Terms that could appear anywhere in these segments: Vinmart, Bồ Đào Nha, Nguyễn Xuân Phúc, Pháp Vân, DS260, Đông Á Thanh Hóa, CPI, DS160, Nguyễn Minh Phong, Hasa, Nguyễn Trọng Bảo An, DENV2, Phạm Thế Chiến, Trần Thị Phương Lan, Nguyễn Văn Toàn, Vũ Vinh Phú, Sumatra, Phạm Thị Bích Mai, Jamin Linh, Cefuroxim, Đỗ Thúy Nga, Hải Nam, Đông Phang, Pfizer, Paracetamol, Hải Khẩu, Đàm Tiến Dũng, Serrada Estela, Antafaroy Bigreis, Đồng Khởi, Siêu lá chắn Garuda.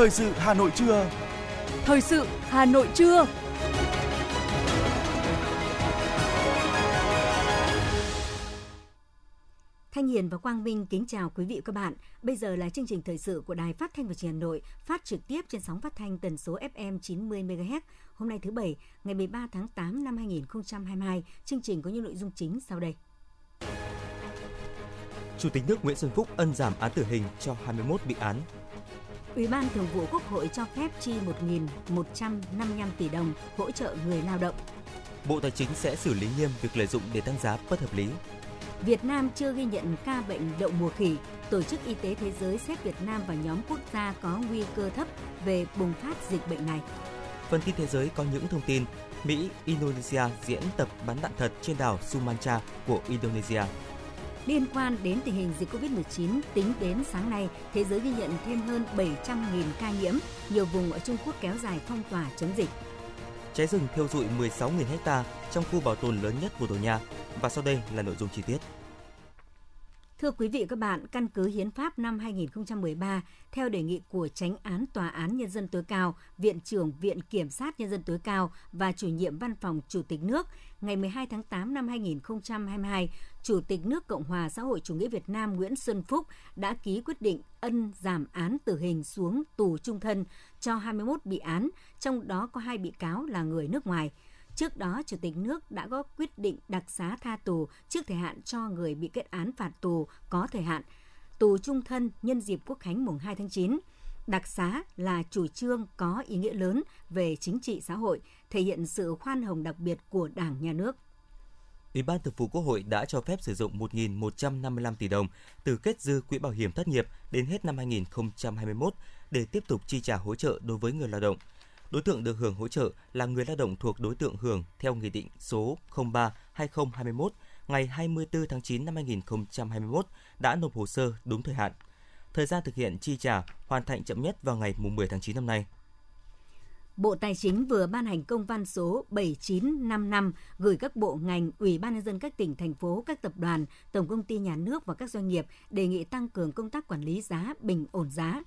Thời sự Hà Nội trưa. Thời sự Hà Nội trưa. Thanh Hiền và Quang Minh kính chào quý vị và các bạn. Bây giờ là chương trình thời sự của Đài Phát thanh và Truyền hình Hà Nội, phát trực tiếp trên sóng phát thanh tần số FM 90 MHz. Hôm nay thứ Bảy, ngày 13 tháng 8 năm 2022, chương trình có những nội dung chính sau đây. Chủ tịch nước Nguyễn Xuân Phúc ân giảm án tử hình cho 21 bị án. Ủy ban Thường vụ Quốc hội cho phép chi 1.155 tỷ đồng hỗ trợ người lao động. Bộ Tài chính sẽ xử lý nghiêm việc lợi dụng để tăng giá bất hợp lý. Việt Nam chưa ghi nhận ca bệnh đậu mùa khỉ. Tổ chức Y tế Thế giới xếp Việt Nam vào nhóm quốc gia có nguy cơ thấp về bùng phát dịch bệnh này. Phân tích thế giới có những thông tin Mỹ, Indonesia diễn tập bắn đạn thật trên đảo Sumatra của Indonesia. Liên quan đến tình hình dịch Covid-19, tính đến sáng nay, thế giới ghi nhận thêm hơn 700.000 ca nhiễm, nhiều vùng ở Trung Quốc kéo dài phong tỏa chống dịch. Cháy rừng thiêu rụi 16.000 ha trong khu bảo tồn lớn nhất Bồ Đào Nha. Và sau đây là nội dung chi tiết. Thưa quý vị và các bạn, căn cứ Hiến pháp năm 2013, theo đề nghị của Chánh án Tòa án Nhân dân tối cao, Viện trưởng Viện Kiểm sát Nhân dân tối cao và Chủ nhiệm Văn phòng Chủ tịch nước, ngày 12 tháng 8 năm 2022, Chủ tịch nước Cộng hòa xã hội chủ nghĩa Việt Nam Nguyễn Xuân Phúc đã ký quyết định ân giảm án tử hình xuống tù chung thân cho 21 bị án, trong đó có 2 bị cáo là người nước ngoài. Trước đó, Chủ tịch nước đã có quyết định đặc xá tha tù trước thời hạn cho người bị kết án phạt tù có thời hạn, tù chung thân nhân dịp Quốc khánh mùng 2 tháng 9. Đặc xá là chủ trương có ý nghĩa lớn về chính trị xã hội, thể hiện sự khoan hồng đặc biệt của Đảng, Nhà nước. Ủy ban Thường vụ Quốc hội đã cho phép sử dụng 1.155 tỷ đồng từ kết dư quỹ bảo hiểm thất nghiệp đến hết năm 2021 để tiếp tục chi trả hỗ trợ đối với người lao động. Đối tượng được hưởng hỗ trợ là người lao động thuộc đối tượng hưởng theo Nghị định số 03/2021 ngày 24 tháng 9 năm 2021 đã nộp hồ sơ đúng thời hạn. Thời gian thực hiện chi trả hoàn thành chậm nhất vào ngày 10 tháng 9 năm nay. Bộ Tài chính vừa ban hành công văn số 7955 gửi các bộ ngành, Ủy ban nhân dân các tỉnh, thành phố, các tập đoàn, tổng công ty nhà nước và các doanh nghiệp đề nghị tăng cường công tác quản lý giá, bình ổn giá.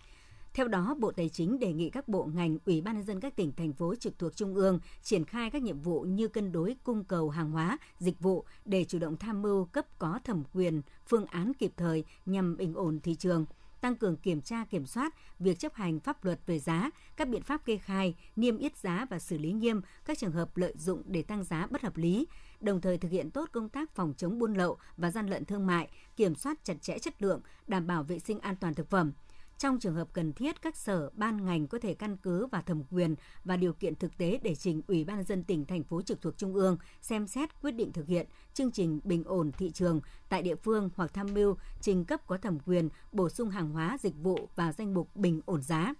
Theo đó, Bộ Tài chính đề nghị các bộ ngành, Ủy ban nhân dân các tỉnh, thành phố trực thuộc Trung ương triển khai các nhiệm vụ như cân đối cung cầu hàng hóa, dịch vụ để chủ động tham mưu cấp có thẩm quyền, phương án kịp thời nhằm bình ổn thị trường, tăng cường kiểm tra kiểm soát việc chấp hành pháp luật về giá, các biện pháp kê khai, niêm yết giá và xử lý nghiêm các trường hợp lợi dụng để tăng giá bất hợp lý, đồng thời thực hiện tốt công tác phòng chống buôn lậu và gian lận thương mại, kiểm soát chặt chẽ chất lượng, đảm bảo vệ sinh an toàn thực phẩm. Trong trường hợp cần thiết, các sở, ban ngành có thể căn cứ vào thẩm quyền và điều kiện thực tế để trình Ủy ban nhân dân tỉnh, thành phố trực thuộc Trung ương xem xét quyết định thực hiện chương trình bình ổn thị trường tại địa phương hoặc tham mưu trình cấp có thẩm quyền bổ sung hàng hóa, dịch vụ vào danh mục bình ổn giá.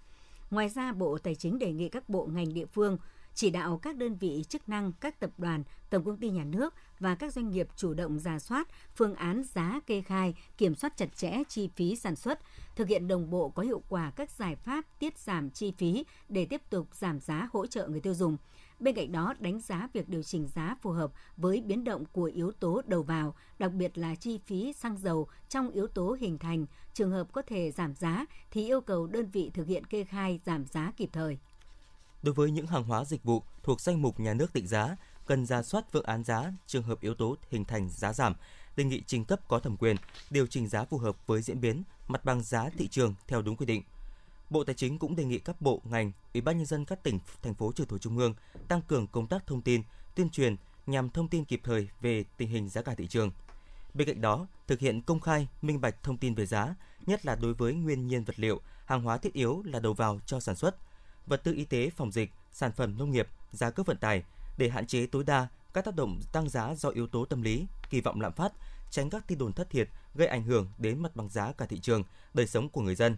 Ngoài ra, Bộ Tài chính đề nghị các bộ ngành địa phương chỉ đạo các đơn vị chức năng, các tập đoàn, tổng công ty nhà nước và các doanh nghiệp chủ động rà soát phương án giá kê khai, kiểm soát chặt chẽ chi phí sản xuất, thực hiện đồng bộ có hiệu quả các giải pháp tiết giảm chi phí để tiếp tục giảm giá hỗ trợ người tiêu dùng. Bên cạnh đó, đánh giá việc điều chỉnh giá phù hợp với biến động của yếu tố đầu vào, đặc biệt là chi phí xăng dầu trong yếu tố hình thành, trường hợp có thể giảm giá thì yêu cầu đơn vị thực hiện kê khai giảm giá kịp thời. Đối với những hàng hóa dịch vụ thuộc danh mục nhà nước định giá, cần rà soát phương án giá, trường hợp yếu tố hình thành giá giảm, đề nghị trình cấp có thẩm quyền điều chỉnh giá phù hợp với diễn biến mặt bằng giá thị trường theo đúng quy định. Bộ Tài chính cũng đề nghị các bộ ngành, Ủy ban nhân dân các tỉnh, thành phố trực thuộc Trung ương tăng cường công tác thông tin, tuyên truyền nhằm thông tin kịp thời về tình hình giá cả thị trường. Bên cạnh đó, thực hiện công khai, minh bạch thông tin về giá, nhất là đối với nguyên nhiên vật liệu, hàng hóa thiết yếu là đầu vào cho sản xuất, vật tư y tế phòng dịch, sản phẩm nông nghiệp, giá cước vận tải để hạn chế tối đa các tác động tăng giá do yếu tố tâm lý, kỳ vọng lạm phát, tránh các tin đồn thất thiệt gây ảnh hưởng đến mặt bằng giá cả thị trường, đời sống của người dân.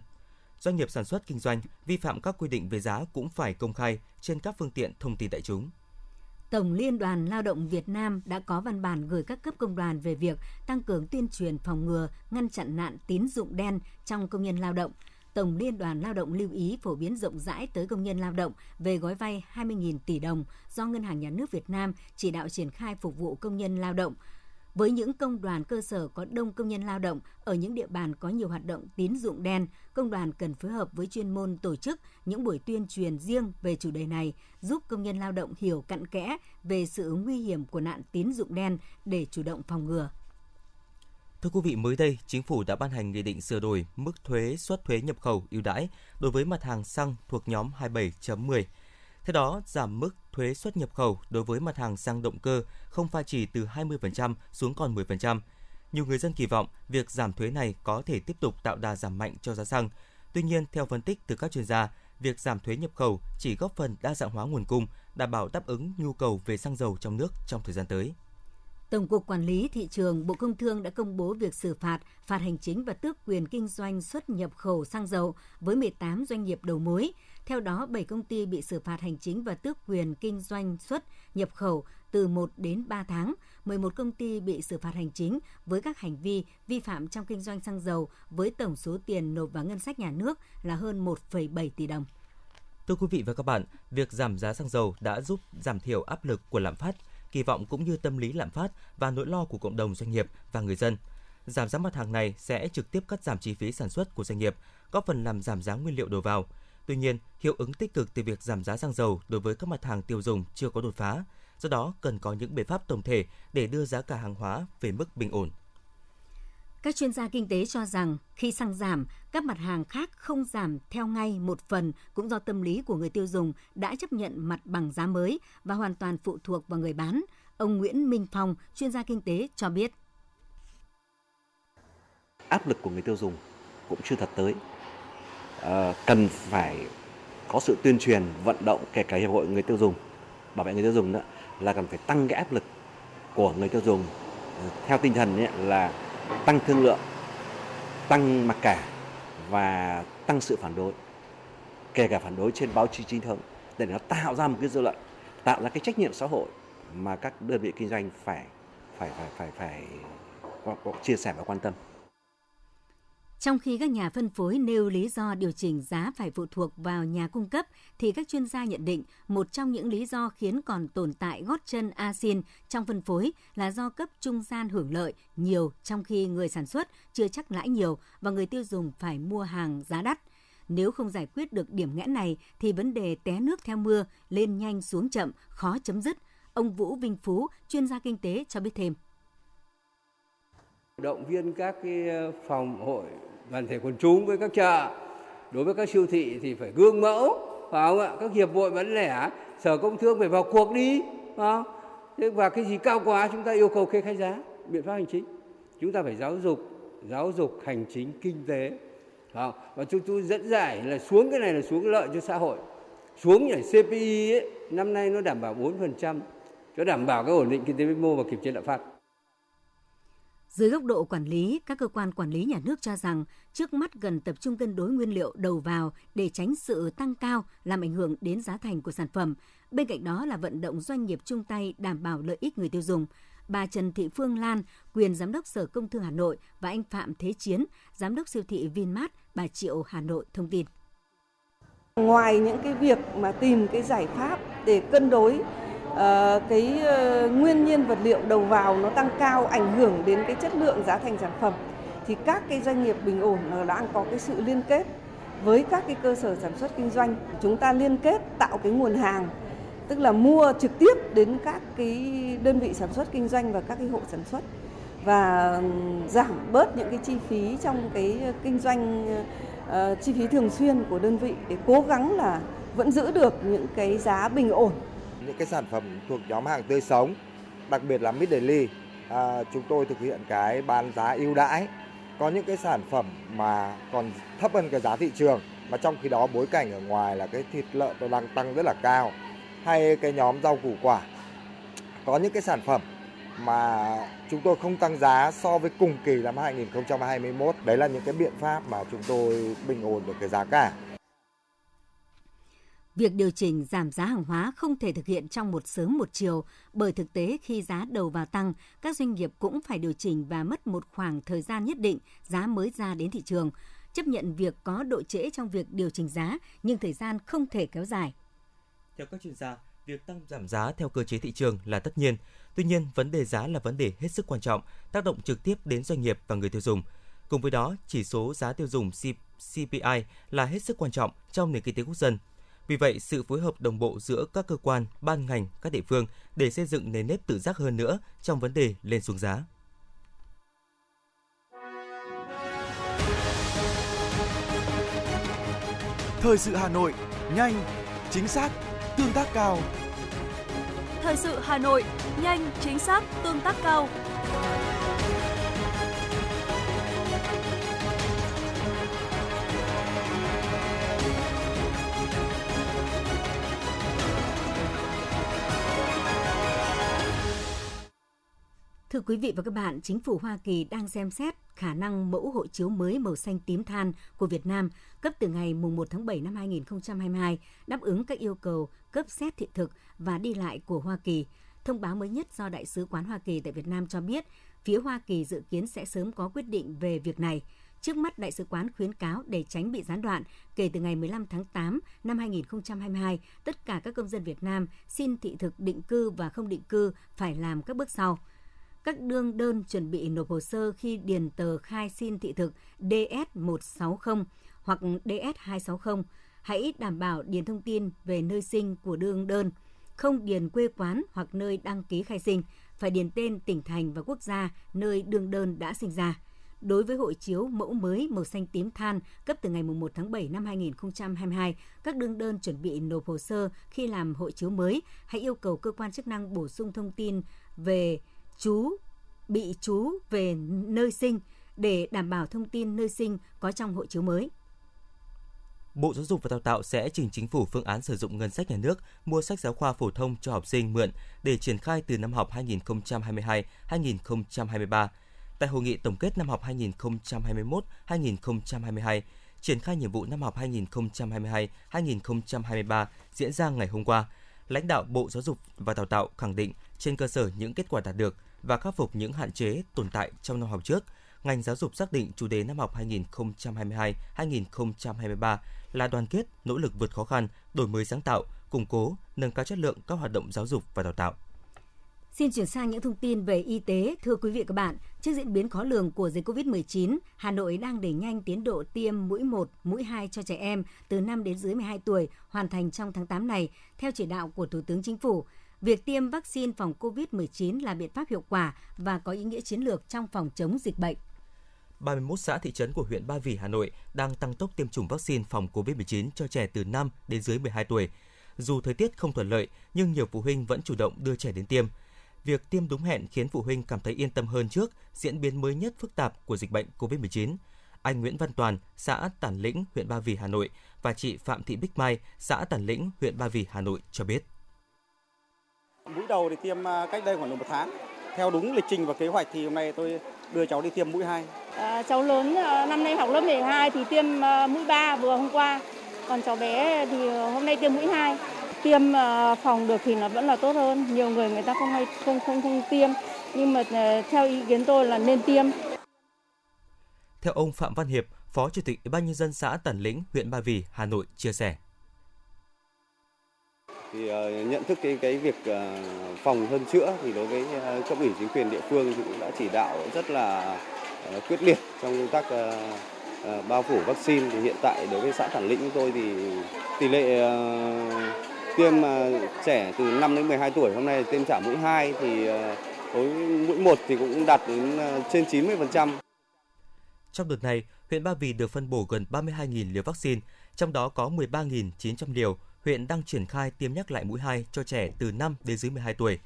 Doanh nghiệp sản xuất kinh doanh vi phạm các quy định về giá cũng phải công khai trên các phương tiện thông tin đại chúng. Tổng Liên đoàn Lao động Việt Nam đã có văn bản gửi các cấp công đoàn về việc tăng cường tuyên truyền phòng ngừa, ngăn chặn nạn tín dụng đen trong công nhân lao động. Tổng Liên đoàn Lao động lưu ý phổ biến rộng rãi tới công nhân lao động về gói vay 20.000 tỷ đồng do Ngân hàng Nhà nước Việt Nam chỉ đạo triển khai phục vụ công nhân lao động. với những công đoàn cơ sở có đông công nhân lao động ở những địa bàn có nhiều hoạt động tín dụng đen, công đoàn cần phối hợp với chuyên môn tổ chức những buổi tuyên truyền riêng về chủ đề này, giúp công nhân lao động hiểu cặn kẽ về sự nguy hiểm của nạn tín dụng đen để chủ động phòng ngừa. Thưa quý vị, mới đây, Chính phủ đã ban hành nghị định sửa đổi mức thuế suất thuế nhập khẩu ưu đãi đối với mặt hàng xăng thuộc nhóm 27.10. Theo đó, giảm mức thuế suất nhập khẩu đối với mặt hàng xăng động cơ không pha trì từ 20% xuống còn 10%. Nhiều người dân kỳ vọng việc giảm thuế này có thể tiếp tục tạo đà giảm mạnh cho giá xăng. Tuy nhiên, theo phân tích từ các chuyên gia, việc giảm thuế nhập khẩu chỉ góp phần đa dạng hóa nguồn cung, đảm bảo đáp ứng nhu cầu về xăng dầu trong nước trong thời gian tới. Tổng cục Quản lý Thị trường, Bộ Công Thương đã công bố việc xử phạt hành chính và tước quyền kinh doanh xuất nhập khẩu xăng dầu với 18 doanh nghiệp đầu mối. Theo đó, 7 công ty bị xử phạt hành chính và tước quyền kinh doanh xuất nhập khẩu từ 1 đến 3 tháng. 11 công ty bị xử phạt hành chính với các hành vi vi phạm trong kinh doanh xăng dầu với tổng số tiền nộp vào ngân sách nhà nước là hơn 1,7 tỷ đồng. Thưa quý vị và các bạn, việc giảm giá xăng dầu đã giúp giảm thiểu áp lực của lạm phát, kỳ vọng cũng như tâm lý lạm phát và nỗi lo của cộng đồng doanh nghiệp và người dân. Giảm giá mặt hàng này sẽ trực tiếp cắt giảm chi phí sản xuất của doanh nghiệp, góp phần làm giảm giá nguyên liệu đầu vào. Tuy nhiên, hiệu ứng tích cực từ việc giảm giá xăng dầu đối với các mặt hàng tiêu dùng chưa có đột phá, do đó cần có những biện pháp tổng thể để đưa giá cả hàng hóa về mức bình ổn. Các chuyên gia kinh tế cho rằng khi xăng giảm, các mặt hàng khác không giảm theo ngay, một phần cũng do tâm lý của người tiêu dùng đã chấp nhận mặt bằng giá mới và hoàn toàn phụ thuộc vào người bán. Ông Nguyễn Minh Phong, chuyên gia kinh tế cho biết. Áp lực của người tiêu dùng cũng chưa thật tới. Cần phải có sự tuyên truyền, vận động, kể cả hiệp hội người tiêu dùng, bảo vệ người tiêu dùng nữa, là cần phải tăng cái áp lực của người tiêu dùng theo tinh thần ấy, là tăng thương lượng, tăng mặc cả và tăng sự phản đối, kể cả phản đối trên báo chí chính thống, để nó tạo ra một cái dư luận, tạo ra cái trách nhiệm xã hội mà các đơn vị kinh doanh phải chia sẻ và quan tâm. Trong khi các nhà phân phối nêu lý do điều chỉnh giá phải phụ thuộc vào nhà cung cấp, thì các chuyên gia nhận định một trong những lý do khiến còn tồn tại gót chân asin trong phân phối là do cấp trung gian hưởng lợi nhiều trong khi người sản xuất chưa chắc lãi nhiều và người tiêu dùng phải mua hàng giá đắt. Nếu không giải quyết được điểm nghẽn này thì vấn đề té nước theo mưa, lên nhanh xuống chậm, khó chấm dứt. Ông Vũ Vinh Phú, chuyên gia kinh tế cho biết thêm. Động viên các cái phòng hội đoàn thể quần chúng với các chợ, đối với các siêu thị thì phải gương mẫu, phải không ạ? Các hiệp hội bán lẻ, sở công thương phải vào cuộc đi, phải không? Thế và cái gì cao quá chúng ta yêu cầu kê khai giá, biện pháp hành chính. Chúng ta phải giáo dục hành chính kinh tế, phải không? Và chúng tôi dẫn giải là xuống cái này là xuống lợi cho xã hội, xuống nhảy CPI ấy, năm nay nó đảm bảo 4%, cho đảm bảo cái ổn định kinh tế vĩ mô và kiểm chế lạm phát. Dưới góc độ quản lý, các cơ quan quản lý nhà nước cho rằng trước mắt cần tập trung cân đối nguyên liệu đầu vào để tránh sự tăng cao làm ảnh hưởng đến giá thành của sản phẩm. Bên cạnh đó là vận động doanh nghiệp chung tay đảm bảo lợi ích người tiêu dùng. Bà Trần Thị Phương Lan, quyền giám đốc Sở Công Thương Hà Nội và anh Phạm Thế Chiến, giám đốc siêu thị Vinmart, Bà Triệu, Hà Nội thông tin. Ngoài những cái việc mà tìm cái giải pháp để cân đối nguyên nhân vật liệu đầu vào nó tăng cao ảnh hưởng đến cái chất lượng giá thành sản phẩm, thì các cái doanh nghiệp bình ổn đã có cái sự liên kết với các cái cơ sở sản xuất kinh doanh. Chúng ta liên kết tạo cái nguồn hàng, tức là mua trực tiếp đến các cái đơn vị sản xuất kinh doanh và các cái hộ sản xuất, và giảm bớt những cái chi phí trong cái kinh doanh, chi phí thường xuyên của đơn vị để cố gắng là vẫn giữ được những cái giá bình ổn. Những cái sản phẩm thuộc nhóm hàng tươi sống, đặc biệt là mid daily, chúng tôi thực hiện cái bán giá ưu đãi. Có những cái sản phẩm mà còn thấp hơn cái giá thị trường, mà trong khi đó bối cảnh ở ngoài là cái thịt lợn nó đang tăng rất là cao, hay cái nhóm rau củ quả. Có những cái sản phẩm mà chúng tôi không tăng giá so với cùng kỳ năm 2021. Đấy là những cái biện pháp mà chúng tôi bình ổn được cái giá cả. Việc điều chỉnh giảm giá hàng hóa không thể thực hiện trong một sớm một chiều, bởi thực tế khi giá đầu vào tăng, các doanh nghiệp cũng phải điều chỉnh và mất một khoảng thời gian nhất định giá mới ra đến thị trường. Chấp nhận việc có độ trễ trong việc điều chỉnh giá, nhưng thời gian không thể kéo dài. Theo các chuyên gia, việc tăng giảm giá theo cơ chế thị trường là tất nhiên. Tuy nhiên, vấn đề giá là vấn đề hết sức quan trọng, tác động trực tiếp đến doanh nghiệp và người tiêu dùng. Cùng với đó, chỉ số giá tiêu dùng CPI là hết sức quan trọng trong nền kinh tế quốc dân. Vì vậy, sự phối hợp đồng bộ giữa các cơ quan, ban ngành, các địa phương để xây dựng nền nếp tự giác hơn nữa trong vấn đề lên xuống giá. Thời sự Hà Nội, nhanh, chính xác, tương tác cao. Thời sự Hà Nội, nhanh, chính xác, tương tác cao. Thưa quý vị và các bạn, chính phủ Hoa Kỳ đang xem xét khả năng mẫu hộ chiếu mới màu xanh tím than của Việt Nam cấp từ ngày 1 tháng 7 năm 2022 đáp ứng các yêu cầu cấp xét thị thực và đi lại của Hoa Kỳ. Thông báo mới nhất do Đại sứ quán Hoa Kỳ tại Việt Nam cho biết, phía Hoa Kỳ dự kiến sẽ sớm có quyết định về việc này. Trước mắt, Đại sứ quán khuyến cáo để tránh bị gián đoạn, kể từ ngày 15 tháng 8 năm 2022, tất cả các công dân Việt Nam xin thị thực định cư và không định cư phải làm các bước sau. Các đương đơn chuẩn bị nộp hồ sơ khi điền tờ khai xin thị thực DS160 hoặc DS260. Hãy đảm bảo điền thông tin về nơi sinh của đương đơn, không điền quê quán hoặc nơi đăng ký khai sinh, phải điền tên, tỉnh thành và quốc gia nơi đương đơn đã sinh ra. Đối với hộ chiếu mẫu mới màu xanh tím than cấp từ ngày 1 tháng 7 năm 2022, các đương đơn chuẩn bị nộp hồ sơ khi làm hộ chiếu mới, hãy yêu cầu cơ quan chức năng bổ sung thông tin về chú về nơi sinh để đảm bảo thông tin nơi sinh có trong hộ chiếu mới. Bộ Giáo dục và Đào tạo sẽ trình Chính phủ phương án sử dụng ngân sách nhà nước mua sách giáo khoa phổ thông cho học sinh mượn để triển khai từ năm học 2022-2023. Tại hội nghị tổng kết năm học 2021-2022, triển khai nhiệm vụ năm học 2022-2023 diễn ra ngày hôm qua, lãnh đạo Bộ Giáo dục và Đào tạo khẳng định trên cơ sở những kết quả đạt được và khắc phục những hạn chế tồn tại trong năm học trước, ngành giáo dục xác định chủ đề năm học 2022-2023 là đoàn kết, nỗ lực vượt khó khăn, đổi mới sáng tạo, củng cố, nâng cao chất lượng các hoạt động giáo dục và đào tạo. Xin chuyển sang những thông tin về y tế. Thưa quý vị và các bạn, trước diễn biến khó lường của dịch COVID-19, Hà Nội đang đẩy nhanh tiến độ tiêm mũi 1, mũi 2 cho trẻ em từ 5 đến dưới 12 tuổi hoàn thành trong tháng 8 này, theo chỉ đạo của Thủ tướng Chính phủ. Việc tiêm vaccine phòng COVID-19 là biện pháp hiệu quả và có ý nghĩa chiến lược trong phòng chống dịch bệnh. 31 xã thị trấn của huyện Ba Vì, Hà Nội đang tăng tốc tiêm chủng vaccine phòng COVID-19 cho trẻ từ 5 đến dưới 12 tuổi. Dù thời tiết không thuận lợi, nhưng nhiều phụ huynh vẫn chủ động đưa trẻ đến tiêm. Việc tiêm đúng hẹn khiến phụ huynh cảm thấy yên tâm hơn trước diễn biến mới nhất phức tạp của dịch bệnh COVID-19. Anh Nguyễn Văn Toàn, xã Tản Lĩnh, huyện Ba Vì, Hà Nội và chị Phạm Thị Bích Mai, xã Tản Lĩnh, huyện Ba Vì, Hà Nội cho biết. Mũi đầu thì tiêm cách đây khoảng 1 tháng. Theo đúng lịch trình và kế hoạch thì hôm nay tôi đưa cháu đi tiêm mũi 2. Cháu lớn năm nay học lớp 12 thì tiêm mũi 3 vừa hôm qua. Còn cháu bé thì hôm nay tiêm mũi 2. Tiêm phòng được thì nó vẫn là tốt hơn. Nhiều người ta không tiêm, nhưng mà theo ý kiến tôi là nên tiêm. Theo ông Phạm Văn Hiệp, Phó Chủ tịch Ủy ban nhân dân xã Tản Lĩnh, huyện Ba Vì, Hà Nội chia sẻ. Thì nhận thức cái việc phòng hơn chữa thì đối với cấp ủy chính quyền địa phương thì cũng đã chỉ đạo rất là quyết liệt trong công tác bao phủ vaccine. Thì hiện tại đối với xã Thản Lĩnh của tôi thì tỷ lệ tiêm trẻ từ 5 đến 12 tuổi hôm nay tiêm trả mũi 2 thì đối với mũi 1 thì cũng đạt đến trên 90%. Trong đợt này, huyện Ba Vì được phân bổ gần 32.000 liều vaccine, trong đó có 13.900 liều huyện đang triển khai tiêm nhắc lại mũi 2 cho trẻ từ 5 đến dưới 12 tuổi.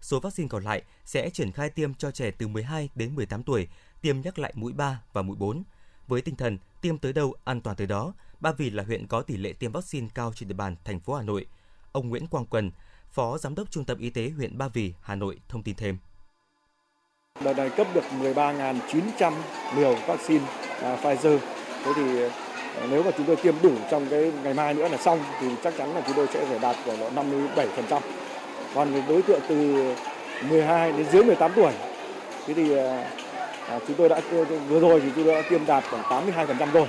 Số vaccine còn lại sẽ triển khai tiêm cho trẻ từ 12 đến 18 tuổi, tiêm nhắc lại mũi 3 và mũi 4. Với tinh thần tiêm tới đâu an toàn tới đó, Ba Vì là huyện có tỷ lệ tiêm vaccine cao trên địa bàn thành phố Hà Nội. Ông Nguyễn Quang Quân, Phó Giám đốc Trung tâm Y tế huyện Ba Vì, Hà Nội thông tin thêm. Đợt này cấp được 13.900 liều vaccine Pfizer. Thế thì nếu mà chúng tôi tiêm đủ trong cái ngày mai nữa là xong thì chắc chắn là chúng tôi sẽ phải đạt khoảng độ 57%. Còn đối tượng từ 12 đến dưới 18 tuổi, thế thì chúng tôi đã tiêm đạt khoảng 82% rồi.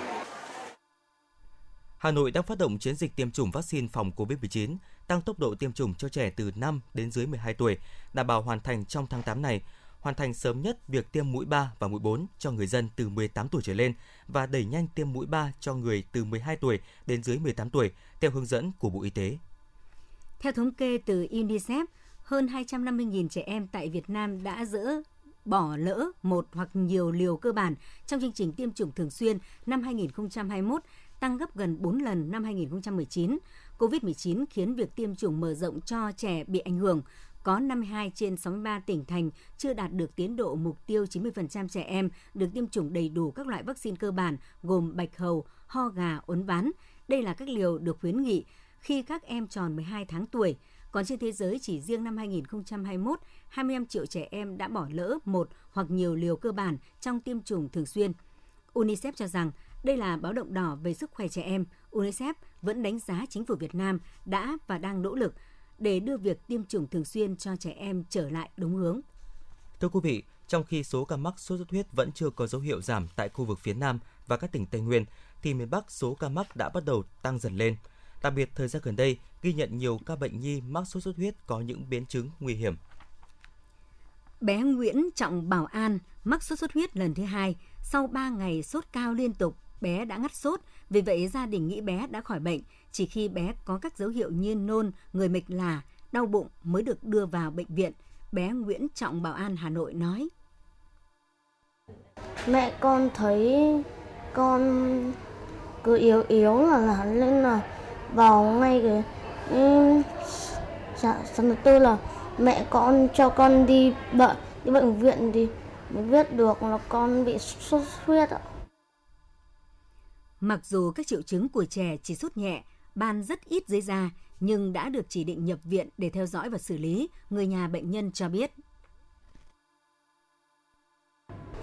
Hà Nội đang phát động chiến dịch tiêm chủng vaccine phòng COVID-19. tăng tốc độ tiêm chủng cho trẻ từ 5 đến dưới 12 tuổi, đảm bảo hoàn thành trong tháng 8 này, hoàn thành sớm nhất việc tiêm mũi 3 và mũi 4 cho người dân từ 18 tuổi trở lên và đẩy nhanh tiêm mũi 3 cho người từ 12 tuổi đến dưới 18 tuổi, theo hướng dẫn của Bộ Y tế. Theo thống kê từ UNICEF, hơn 250.000 trẻ em tại Việt Nam đã bỏ lỡ một hoặc nhiều liều cơ bản trong chương trình tiêm chủng thường xuyên năm 2021, tăng gấp gần 4 lần năm 2019. Covid-19 khiến việc tiêm chủng mở rộng cho trẻ bị ảnh hưởng. Có 52 trên 63 tỉnh thành chưa đạt được tiến độ mục tiêu 90% trẻ em được tiêm chủng đầy đủ các loại vaccine cơ bản gồm bạch hầu, ho gà, uốn ván. Đây là các liều được khuyến nghị khi các em tròn 12 tháng tuổi. Còn trên thế giới, chỉ riêng năm 2021, 25 triệu trẻ em đã bỏ lỡ một hoặc nhiều liều cơ bản trong tiêm chủng thường xuyên. UNICEF cho rằng đây là báo động đỏ về sức khỏe trẻ em. UNICEF vẫn đánh giá chính phủ Việt Nam đã và đang nỗ lực để đưa việc tiêm chủng thường xuyên cho trẻ em trở lại đúng hướng. Thưa quý vị, trong khi số ca mắc sốt xuất huyết vẫn chưa có dấu hiệu giảm tại khu vực phía Nam và các tỉnh Tây Nguyên, thì miền Bắc số ca mắc đã bắt đầu tăng dần lên. Đặc biệt, thời gian gần đây, ghi nhận nhiều ca bệnh nhi mắc sốt xuất huyết có những biến chứng nguy hiểm. Bé Nguyễn Trọng Bảo An mắc sốt xuất huyết lần thứ 2. Sau 3 ngày sốt cao liên tục, bé đã ngắt sốt, vì vậy gia đình nghĩ bé đã khỏi bệnh. Chỉ khi bé có các dấu hiệu như nôn, người mệt lả, đau bụng mới được đưa vào bệnh viện. Bé Nguyễn Trọng Bảo An, Hà Nội nói: Mẹ con thấy con cứ yếu là nên là vào ngay cái sáng thứ tư là mẹ con cho con đi bệnh viện thì mới biết được là con bị sốt xuất huyết ạ. Mặc dù các triệu chứng của trẻ chỉ sốt nhẹ, ban rất ít dưới da, nhưng đã được chỉ định nhập viện để theo dõi và xử lý, người nhà bệnh nhân cho biết.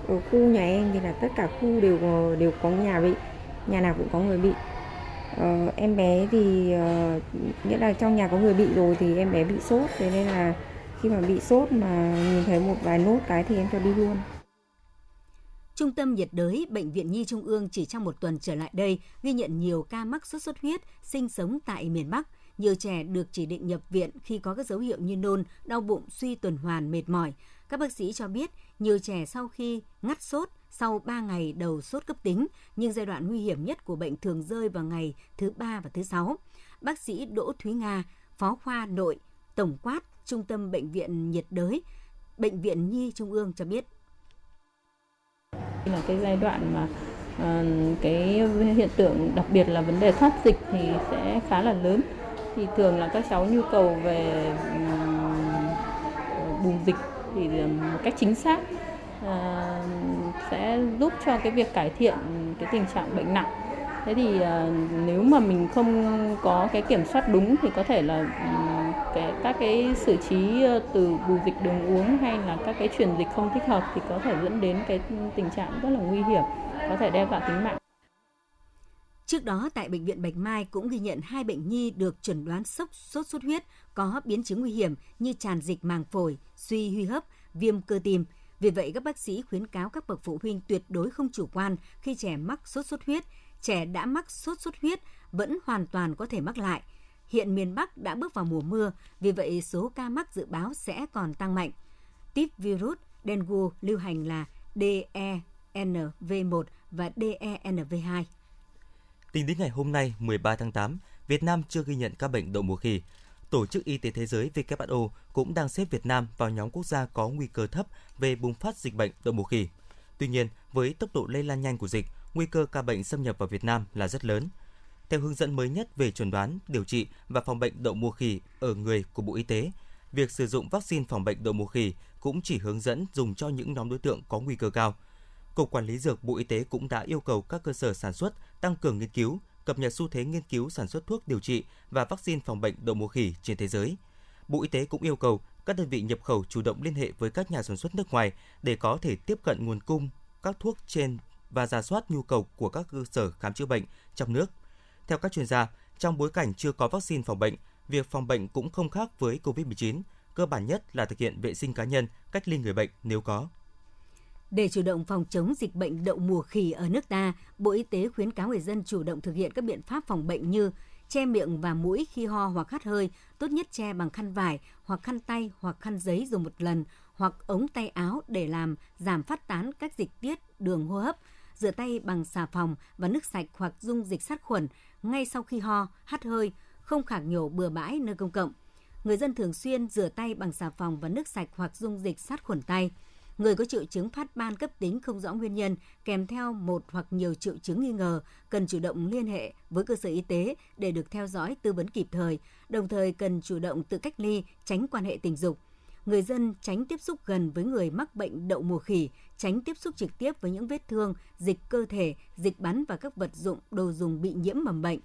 Ở khu nhà em thì là tất cả khu đều có nhà bị, nhà nào cũng có người bị. Em bé thì nghĩa là trong nhà có người bị rồi thì em bé bị sốt, thế nên là khi mà bị sốt mà nhìn thấy một vài nốt cái thì em cho đi luôn. Trung tâm nhiệt đới Bệnh viện Nhi Trung ương chỉ trong một tuần trở lại đây ghi nhận nhiều ca mắc sốt xuất huyết sinh sống tại miền Bắc. Nhiều trẻ được chỉ định nhập viện khi có các dấu hiệu như nôn, đau bụng, suy tuần hoàn, mệt mỏi. Các bác sĩ cho biết nhiều trẻ sau khi ngắt sốt, sau 3 ngày đầu sốt cấp tính, nhưng giai đoạn nguy hiểm nhất của bệnh thường rơi vào ngày thứ 3 và thứ 6. Bác sĩ Đỗ Thúy Nga, Phó khoa Nội, Tổng quát, Trung tâm Bệnh viện Nhiệt đới, Bệnh viện Nhi Trung ương cho biết. Là cái giai đoạn mà cái hiện tượng đặc biệt là vấn đề thoát dịch thì sẽ khá là lớn. Thì thường là các cháu nhu cầu về bùng dịch thì một cách chính xác sẽ giúp cho cái việc cải thiện cái tình trạng bệnh nặng. Thế thì nếu mà mình không có cái kiểm soát đúng thì có thể là các cái xử trí từ bù dịch đường uống hay là các cái truyền dịch không thích hợp thì có thể dẫn đến cái tình trạng rất là nguy hiểm, có thể đe dọa tính mạng. Trước đó tại bệnh viện Bạch Mai cũng ghi nhận 2 bệnh nhi được chẩn đoán sốt xuất huyết có biến chứng nguy hiểm như tràn dịch màng phổi, suy hô hấp, viêm cơ tim. Vì vậy các bác sĩ khuyến cáo các bậc phụ huynh tuyệt đối không chủ quan khi trẻ mắc sốt xuất huyết. Trẻ đã mắc sốt xuất huyết vẫn hoàn toàn có thể mắc lại. Hiện miền Bắc đã bước vào mùa mưa, vì vậy số ca mắc dự báo sẽ còn tăng mạnh. Tiếp virus dengue lưu hành là DENV1 và DENV2. Tính đến ngày hôm nay, 13 tháng 8, Việt Nam chưa ghi nhận các bệnh đậu mùa khỉ. Tổ chức Y tế Thế giới WHO cũng đang xếp Việt Nam vào nhóm quốc gia có nguy cơ thấp về bùng phát dịch bệnh đậu mùa khỉ. Tuy nhiên, với tốc độ lây lan nhanh của dịch, nguy cơ ca bệnh xâm nhập vào Việt Nam là rất lớn. Theo hướng dẫn mới nhất về chẩn đoán, điều trị và phòng bệnh đậu mùa khỉ ở người của Bộ Y tế, việc sử dụng vaccine phòng bệnh đậu mùa khỉ cũng chỉ hướng dẫn dùng cho những nhóm đối tượng có nguy cơ cao. Cục Quản lý Dược Bộ Y tế cũng đã yêu cầu các cơ sở sản xuất tăng cường nghiên cứu, cập nhật xu thế nghiên cứu sản xuất thuốc điều trị và vaccine phòng bệnh đậu mùa khỉ trên thế giới. Bộ Y tế cũng yêu cầu các đơn vị nhập khẩu chủ động liên hệ với các nhà sản xuất nước ngoài để có thể tiếp cận nguồn cung các thuốc trên và rà soát nhu cầu của các cơ sở khám chữa bệnh trong nước. Theo các chuyên gia, trong bối cảnh chưa có vaccine phòng bệnh, việc phòng bệnh cũng không khác với COVID-19. Cơ bản nhất là thực hiện vệ sinh cá nhân, cách ly người bệnh nếu có. Để chủ động phòng chống dịch bệnh đậu mùa khỉ ở nước ta, Bộ Y tế khuyến cáo người dân chủ động thực hiện các biện pháp phòng bệnh như Che miệng và mũi khi ho hoặc hắt hơi, tốt nhất che bằng khăn vải hoặc khăn tay hoặc khăn giấy dùng một lần hoặc ống tay áo để làm giảm phát tán các dịch tiết đường hô hấp. Rửa tay bằng xà phòng và nước sạch hoặc dung dịch sát khuẩn ngay sau khi ho, hắt hơi, không khạc nhổ bừa bãi nơi công cộng. Người dân thường xuyên rửa tay bằng xà phòng và nước sạch hoặc dung dịch sát khuẩn tay. Người có triệu chứng phát ban cấp tính không rõ nguyên nhân, kèm theo một hoặc nhiều triệu chứng nghi ngờ, cần chủ động liên hệ với cơ sở y tế để được theo dõi, tư vấn kịp thời, đồng thời cần chủ động tự cách ly, tránh quan hệ tình dục. Người dân tránh tiếp xúc gần với người mắc bệnh đậu mùa khỉ, tránh tiếp xúc trực tiếp với những vết thương, dịch cơ thể, dịch bắn và các vật dụng, đồ dùng bị nhiễm mầm bệnh.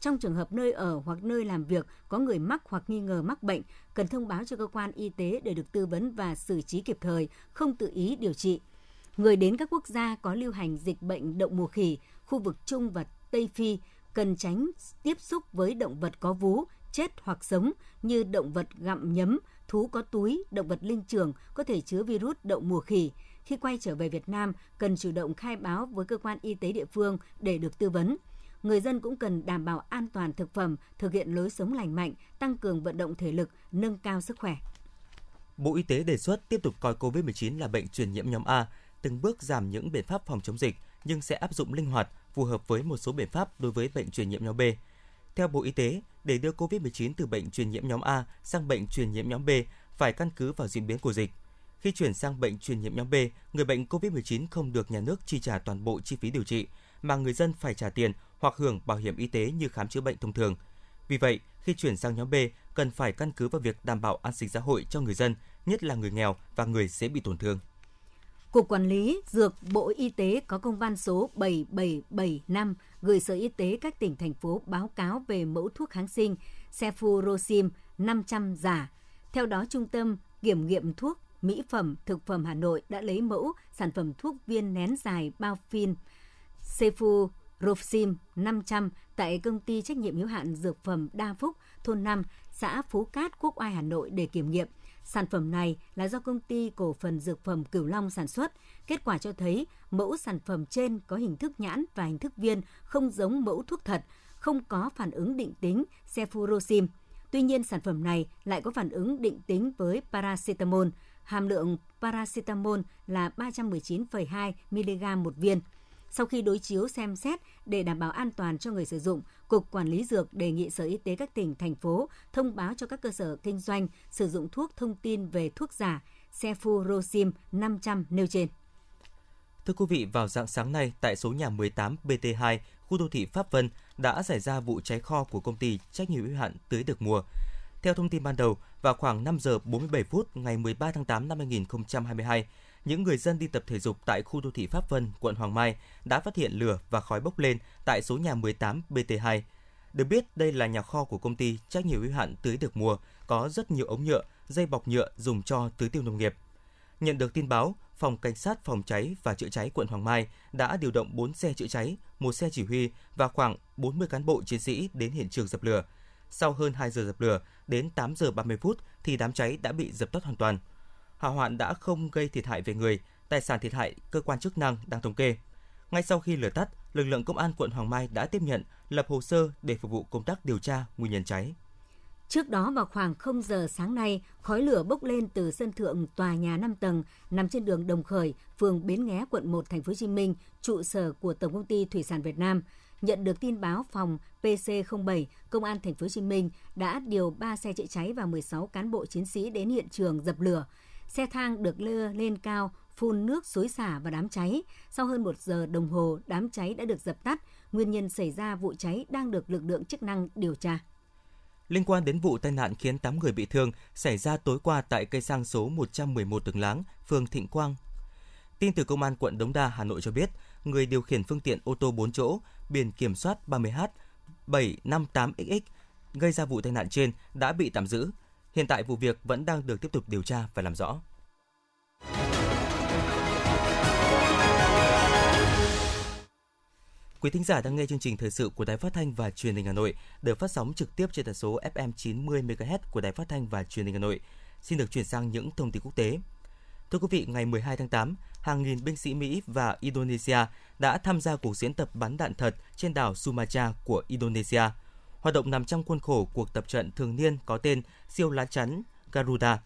Trong trường hợp nơi ở hoặc nơi làm việc có người mắc hoặc nghi ngờ mắc bệnh, cần thông báo cho cơ quan y tế để được tư vấn và xử trí kịp thời, không tự ý điều trị. Người đến các quốc gia có lưu hành dịch bệnh đậu mùa khỉ, khu vực Trung và Tây Phi cần tránh tiếp xúc với động vật có vú, chết hoặc sống như động vật gặm nhấm, thú có túi, động vật linh trưởng có thể chứa virus đậu mùa khỉ. Khi quay trở về Việt Nam, cần chủ động khai báo với cơ quan y tế địa phương để được tư vấn. Người dân cũng cần đảm bảo an toàn thực phẩm, thực hiện lối sống lành mạnh, tăng cường vận động thể lực, nâng cao sức khỏe. Bộ Y tế đề xuất tiếp tục coi COVID-19 là bệnh truyền nhiễm nhóm A, từng bước giảm những biện pháp phòng chống dịch nhưng sẽ áp dụng linh hoạt, phù hợp với một số biện pháp đối với bệnh truyền nhiễm nhóm B. Theo Bộ Y tế, để đưa COVID-19 từ bệnh truyền nhiễm nhóm A sang bệnh truyền nhiễm nhóm B phải căn cứ vào diễn biến của dịch. Khi chuyển sang bệnh truyền nhiễm nhóm B, người bệnh COVID-19 không được nhà nước chi trả toàn bộ chi phí điều trị, mà người dân phải trả tiền hoặc hưởng bảo hiểm y tế như khám chữa bệnh thông thường. Vì vậy, khi chuyển sang nhóm B, cần phải căn cứ vào việc đảm bảo an sinh xã hội cho người dân, nhất là người nghèo và người dễ bị tổn thương. Cục Quản lý Dược Bộ Y tế có công văn số 7775 gửi Sở Y tế các tỉnh, thành phố báo cáo về mẫu thuốc kháng sinh Cefuroxim 500 giả. Theo đó, Trung tâm Kiểm nghiệm Thuốc, Mỹ phẩm, Thực phẩm Hà Nội đã lấy mẫu sản phẩm thuốc viên nén dài bao phin Cefuroxim 500 tại công ty trách nhiệm hữu hạn dược phẩm Đa Phúc, thôn 5, xã Phú Cát, Quốc Oai, Hà Nội để kiểm nghiệm. Sản phẩm này là do công ty cổ phần dược phẩm Cửu Long sản xuất. Kết quả cho thấy mẫu sản phẩm trên có hình thức nhãn và hình thức viên không giống mẫu thuốc thật, không có phản ứng định tính Cefuroxim. Tuy nhiên, sản phẩm này lại có phản ứng định tính với Paracetamol. Hàm lượng Paracetamol là 319,2 mg một viên. Sau khi đối chiếu xem xét để đảm bảo an toàn cho người sử dụng, Cục Quản lý Dược đề nghị Sở Y tế các tỉnh, thành phố thông báo cho các cơ sở kinh doanh sử dụng thuốc thông tin về thuốc giả Cefuroxim 500 nêu trên. Thưa quý vị, vào rạng sáng nay, tại số nhà 18 BT2, khu đô thị Pháp Vân đã xảy ra vụ cháy kho của công ty trách nhiệm hữu hạn Tưới Được Mùa. Theo thông tin ban đầu, vào khoảng 5 giờ 47 phút ngày 13 tháng 8 năm 2022, những người dân đi tập thể dục tại khu đô thị Pháp Vân, quận Hoàng Mai đã phát hiện lửa và khói bốc lên tại số nhà 18 BT2. Được biết, đây là nhà kho của công ty trách nhiệm hữu hạn Tưới Được Mùa, có rất nhiều ống nhựa, dây bọc nhựa dùng cho tưới tiêu nông nghiệp. Nhận được tin báo, Phòng Cảnh sát Phòng cháy và Chữa cháy quận Hoàng Mai đã điều động 4 xe chữa cháy, 1 xe chỉ huy và khoảng 40 cán bộ chiến sĩ đến hiện trường dập lửa. Sau hơn 2 giờ dập lửa, đến 8 giờ 30 phút thì đám cháy đã bị dập tắt hoàn toàn. Hỏa hoạn đã không gây thiệt hại về người, tài sản thiệt hại cơ quan chức năng đang thống kê. Ngay sau khi lửa tắt, lực lượng công an quận Hoàng Mai đã tiếp nhận, lập hồ sơ để phục vụ công tác điều tra nguyên nhân cháy. Trước đó vào khoảng 0 giờ sáng nay, khói lửa bốc lên từ sân thượng tòa nhà 5 tầng nằm trên đường Đồng Khởi, phường Bến Nghé, quận 1, thành phố Hồ Chí Minh, trụ sở của Tổng công ty Thủy sản Việt Nam. Nhận được tin báo, phòng PC07, Công an thành phố Hồ Chí Minh đã điều 3 xe chữa cháy và 16 cán bộ chiến sĩ đến hiện trường dập lửa. Xe thang được đưa lên cao, phun nước xối xả vào đám cháy. Sau hơn 1 giờ đồng hồ, đám cháy đã được dập tắt. Nguyên nhân xảy ra vụ cháy đang được lực lượng chức năng điều tra. Liên quan đến vụ tai nạn khiến 8 người bị thương xảy ra tối qua tại cây xăng số 111 Tường Láng, phường Thịnh Quang. Tin từ Công an quận Đống Đa, Hà Nội cho biết, người điều khiển phương tiện ô tô 4 chỗ, biển kiểm soát 30H758XX gây ra vụ tai nạn trên đã bị tạm giữ. Hiện tại vụ việc vẫn đang được tiếp tục điều tra và làm rõ. Quý thính giả đang nghe chương trình thời sự của Đài Phát thanh và Truyền hình Hà Nội được phát sóng trực tiếp trên tần số FM 90 MHz của Đài Phát thanh và Truyền hình Hà Nội. Xin được chuyển sang những thông tin quốc tế. Thưa quý vị, ngày 12 tháng 8, hàng nghìn binh sĩ Mỹ và Indonesia đã tham gia cuộc diễn tập bắn đạn thật trên đảo Sumatra của Indonesia. hoạt động nằm trong khuôn khổ cuộc tập trận thường niên có tên Siêu Lá Chắn Garuda.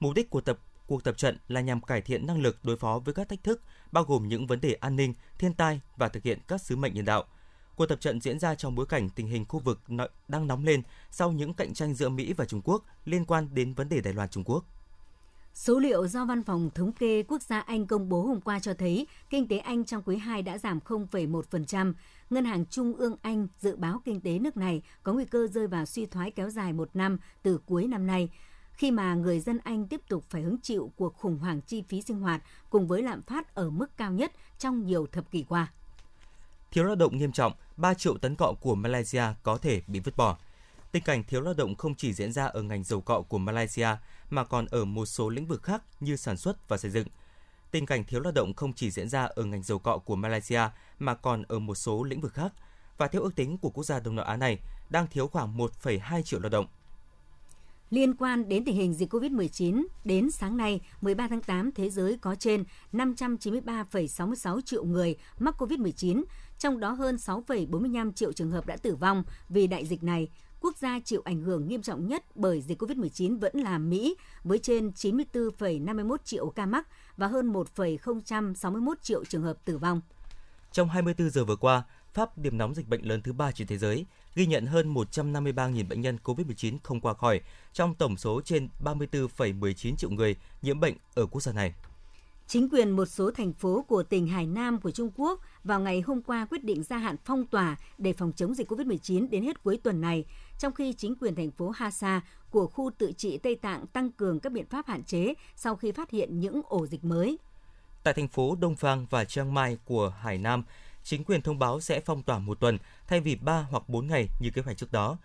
Mục đích của cuộc tập trận là nhằm cải thiện năng lực đối phó với các thách thức, bao gồm những vấn đề an ninh, thiên tai và thực hiện các sứ mệnh nhân đạo. Cuộc tập trận diễn ra trong bối cảnh tình hình khu vực đang nóng lên sau những cạnh tranh giữa Mỹ và Trung Quốc liên quan đến vấn đề Đài Loan Trung Quốc. Số liệu do Văn phòng Thống kê Quốc gia Anh công bố hôm qua cho thấy kinh tế Anh trong quý 2 đã giảm 0,1%. Ngân hàng Trung ương Anh dự báo kinh tế nước này có nguy cơ rơi vào suy thoái kéo dài một năm từ cuối năm nay, khi mà người dân Anh tiếp tục phải hứng chịu cuộc khủng hoảng chi phí sinh hoạt cùng với lạm phát ở mức cao nhất trong nhiều thập kỷ qua. Thiếu lao động nghiêm trọng, 3 triệu tấn cọ của Malaysia có thể bị vứt bỏ. Tình cảnh thiếu lao động không chỉ diễn ra ở ngành dầu cọ của Malaysia mà còn ở một số lĩnh vực khác như sản xuất và xây dựng. Và theo ước tính của quốc gia Đông Nam Á này, đang thiếu khoảng 1,2 triệu lao động. Liên quan đến tình hình dịch COVID-19, đến sáng nay, 13 tháng 8, thế giới có trên 593,66 triệu người mắc COVID-19, trong đó hơn 6,45 triệu trường hợp đã tử vong vì đại dịch này. Quốc gia chịu ảnh hưởng nghiêm trọng nhất bởi dịch COVID-19 vẫn là Mỹ, với trên 94,51 triệu ca mắc và hơn 1,061 triệu trường hợp tử vong. Trong 24 giờ vừa qua, Pháp, điểm nóng dịch bệnh lớn thứ 3 trên thế giới, ghi nhận hơn 153.000 bệnh nhân COVID-19 không qua khỏi, trong tổng số trên 34,19 triệu người nhiễm bệnh ở quốc gia này. Chính quyền một số thành phố của tỉnh Hải Nam của Trung Quốc vào ngày hôm qua quyết định gia hạn phong tỏa để phòng chống dịch COVID-19 đến hết cuối tuần này, trong khi chính quyền thành phố Hasa của khu tự trị Tây Tạng tăng cường các biện pháp hạn chế sau khi phát hiện những ổ dịch mới. Tại thành phố Đông Phang và Chiang Mai của Hải Nam, chính quyền thông báo sẽ phong tỏa một tuần thay vì 3 hoặc 4 ngày như kế hoạch trước đó.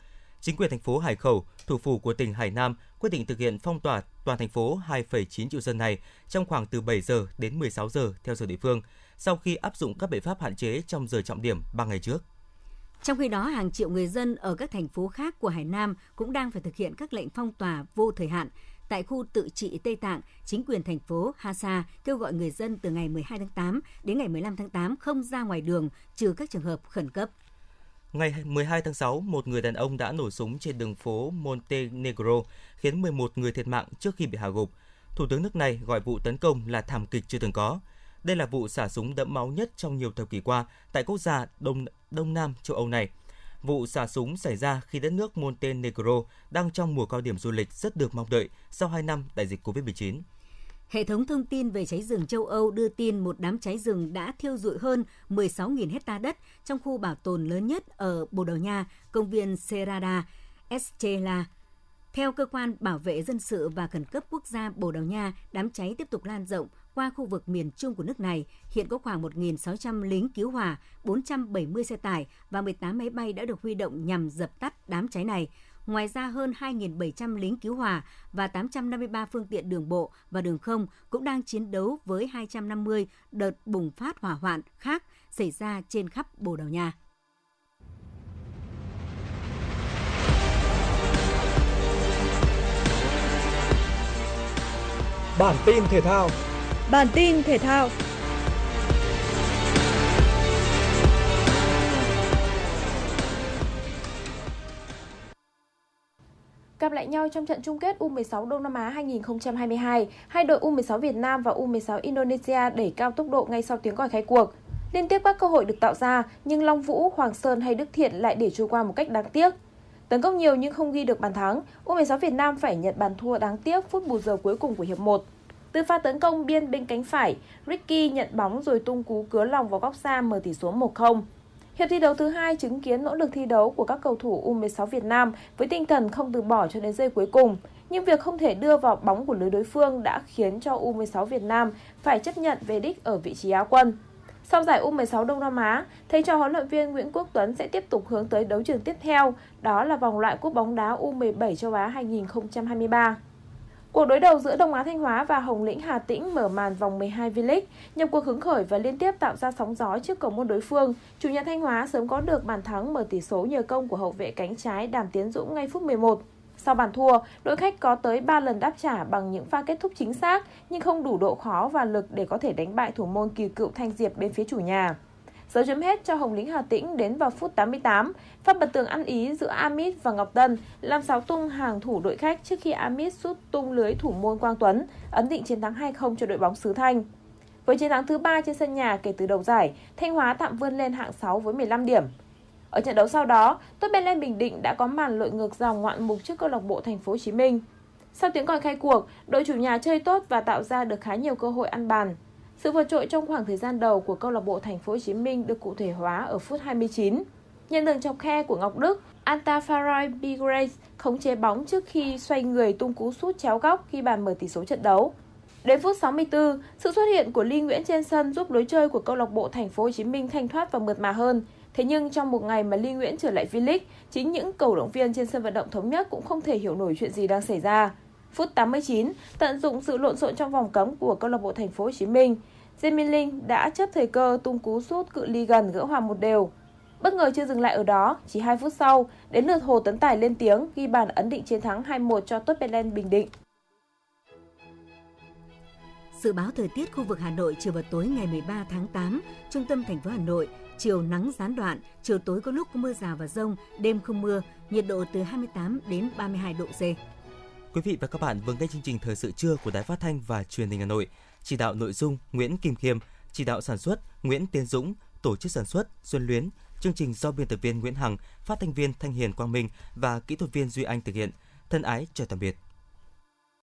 Chính quyền thành phố Hải Khẩu, thủ phủ của tỉnh Hải Nam, quyết định thực hiện phong tỏa toàn thành phố 2,9 triệu dân này trong khoảng từ 7 giờ đến 16 giờ theo giờ địa phương, sau khi áp dụng các biện pháp hạn chế trong giờ trọng điểm 3 ngày trước. Trong khi đó, hàng triệu người dân ở các thành phố khác của Hải Nam cũng đang phải thực hiện các lệnh phong tỏa vô thời hạn. Tại khu tự trị Tây Tạng, chính quyền thành phố Hasa kêu gọi người dân từ ngày 12 tháng 8 đến ngày 15 tháng 8 không ra ngoài đường trừ các trường hợp khẩn cấp. Ngày 12 tháng 6, một người đàn ông đã nổ súng trên đường phố Montenegro, khiến 11 người thiệt mạng trước khi bị hạ gục. Thủ tướng nước này gọi vụ tấn công là thảm kịch chưa từng có. Đây là vụ xả súng đẫm máu nhất trong nhiều thập kỷ qua tại quốc gia Đông Nam châu Âu này. Vụ xả súng xảy ra khi đất nước Montenegro đang trong mùa cao điểm du lịch rất được mong đợi sau 2 năm đại dịch COVID-19. Hệ thống thông tin về cháy rừng châu Âu đưa tin một đám cháy rừng đã thiêu rụi hơn 16.000 hectare đất trong khu bảo tồn lớn nhất ở Bồ Đào Nha, công viên Serrada Estela. Theo Cơ quan Bảo vệ Dân sự và Khẩn cấp Quốc gia Bồ Đào Nha, đám cháy tiếp tục lan rộng qua khu vực miền trung của nước này. Hiện có khoảng 1.600 lính cứu hỏa, 470 xe tải và 18 máy bay đã được huy động nhằm dập tắt đám cháy này. Ngoài ra, hơn 2.700 lính cứu hỏa và 853 phương tiện đường bộ và đường không cũng đang chiến đấu với 250 đợt bùng phát hỏa hoạn khác xảy ra trên khắp Bồ Đào Nha. Bản tin thể thao. Gặp lại nhau trong trận chung kết U16 Đông Nam Á 2022, hai đội U16 Việt Nam và U16 Indonesia đẩy cao tốc độ ngay sau tiếng còi khai cuộc. Liên tiếp các cơ hội được tạo ra, nhưng Long Vũ, Hoàng Sơn hay Đức Thiện lại để trôi qua một cách đáng tiếc. Tấn công nhiều nhưng không ghi được bàn thắng, U16 Việt Nam phải nhận bàn thua đáng tiếc phút bù giờ cuối cùng của hiệp 1. Từ pha tấn công biên bên cánh phải, Ricky nhận bóng rồi tung cú cứa lòng vào góc xa mở tỷ số 1-0. Hiệp thi đấu thứ hai chứng kiến nỗ lực thi đấu của các cầu thủ U16 Việt Nam với tinh thần không từ bỏ cho đến giây cuối cùng, nhưng việc không thể đưa vào bóng của lưới đối phương đã khiến cho U16 Việt Nam phải chấp nhận về đích ở vị trí Á quân. Sau giải U16 Đông Nam Á, thầy trò huấn luyện viên Nguyễn Quốc Tuấn sẽ tiếp tục hướng tới đấu trường tiếp theo, đó là vòng loại cúp bóng đá U17 châu Á 2023. Cuộc đối đầu giữa Đông Á Thanh Hóa và Hồng Lĩnh Hà Tĩnh mở màn vòng 12 V-League, nhằm cuộc hứng khởi và liên tiếp tạo ra sóng gió trước cầu môn đối phương. Chủ nhà Thanh Hóa sớm có được bàn thắng mở tỷ số nhờ công của hậu vệ cánh trái Đàm Tiến Dũng ngay phút 11. Sau bàn thua, đội khách có tới 3 lần đáp trả bằng những pha kết thúc chính xác nhưng không đủ độ khó và lực để có thể đánh bại thủ môn Kỳ Cựu Thanh Diệp bên phía chủ nhà. Dấu chấm hết cho Hồng Lĩnh Hà Tĩnh đến vào phút 88. Phát bật tường ăn ý giữa Amit và Ngọc Tân làm sáu tung hàng thủ đội khách trước khi Amit sút tung lưới thủ môn Quang Tuấn, ấn định chiến thắng 2-0 cho đội bóng xứ Thanh. Với chiến thắng thứ 3 trên sân nhà kể từ đầu giải, Thanh Hóa tạm vươn lên hạng 6 với 15 điểm. Ở trận đấu sau đó, Top Belen Bình Định đã có màn lội ngược dòng ngoạn mục trước câu lạc bộ Thành phố Hồ Chí Minh. Sau tiếng còi khai cuộc, đội chủ nhà chơi tốt và tạo ra được khá nhiều cơ hội ăn bàn. Sự vượt trội trong khoảng thời gian đầu của câu lạc bộ Thành phố Hồ Chí Minh được cụ thể hóa ở phút 29. Nhân đường chọc khe của Ngọc Đức, Antafaroy Bigreis khống chế bóng trước khi xoay người tung cú sút chéo góc ghi bàn mở tỷ số trận đấu. Đến phút 64, sự xuất hiện của Ly Nguyễn trên sân giúp lối chơi của câu lạc bộ Thành phố Hồ Chí Minh thanh thoát và mượt mà hơn. Thế nhưng trong một ngày mà Ly Nguyễn trở lại V-League, chính những cổ động viên trên sân vận động Thống Nhất cũng không thể hiểu nổi chuyện gì đang xảy ra. Phút 89, tận dụng sự lộn xộn trong vòng cấm của câu lạc bộ Thành phố Hồ Chí Minh, Jamin Linh đã chấp thời cơ tung cú sút cự ly gần gỡ hòa 1-1. Bất ngờ chưa dừng lại ở đó, chỉ 2 phút sau, đến lượt Hồ Tấn Tài lên tiếng ghi bàn ấn định chiến thắng 2-1 cho Top Belen Bình Định. Dự báo thời tiết khu vực Hà Nội chiều và tối ngày 13 tháng 8, trung tâm thành phố Hà Nội, chiều nắng gián đoạn, chiều tối có lúc có mưa rào và dông, đêm không mưa, nhiệt độ từ 28 đến 32 độ C. Quý vị và các bạn vừa nghe chương trình Thời sự trưa của Đài Phát thanh và Truyền hình Hà Nội. Chỉ đạo nội dung Nguyễn Kim Khiêm, chỉ đạo sản xuất Nguyễn Tiến Dũng, tổ chức sản xuất Xuân Luyến. Chương trình do biên tập viên Nguyễn Hằng, phát thanh viên Thanh Hiền Quang Minh và kỹ thuật viên Duy Anh thực hiện. Thân ái chào tạm biệt.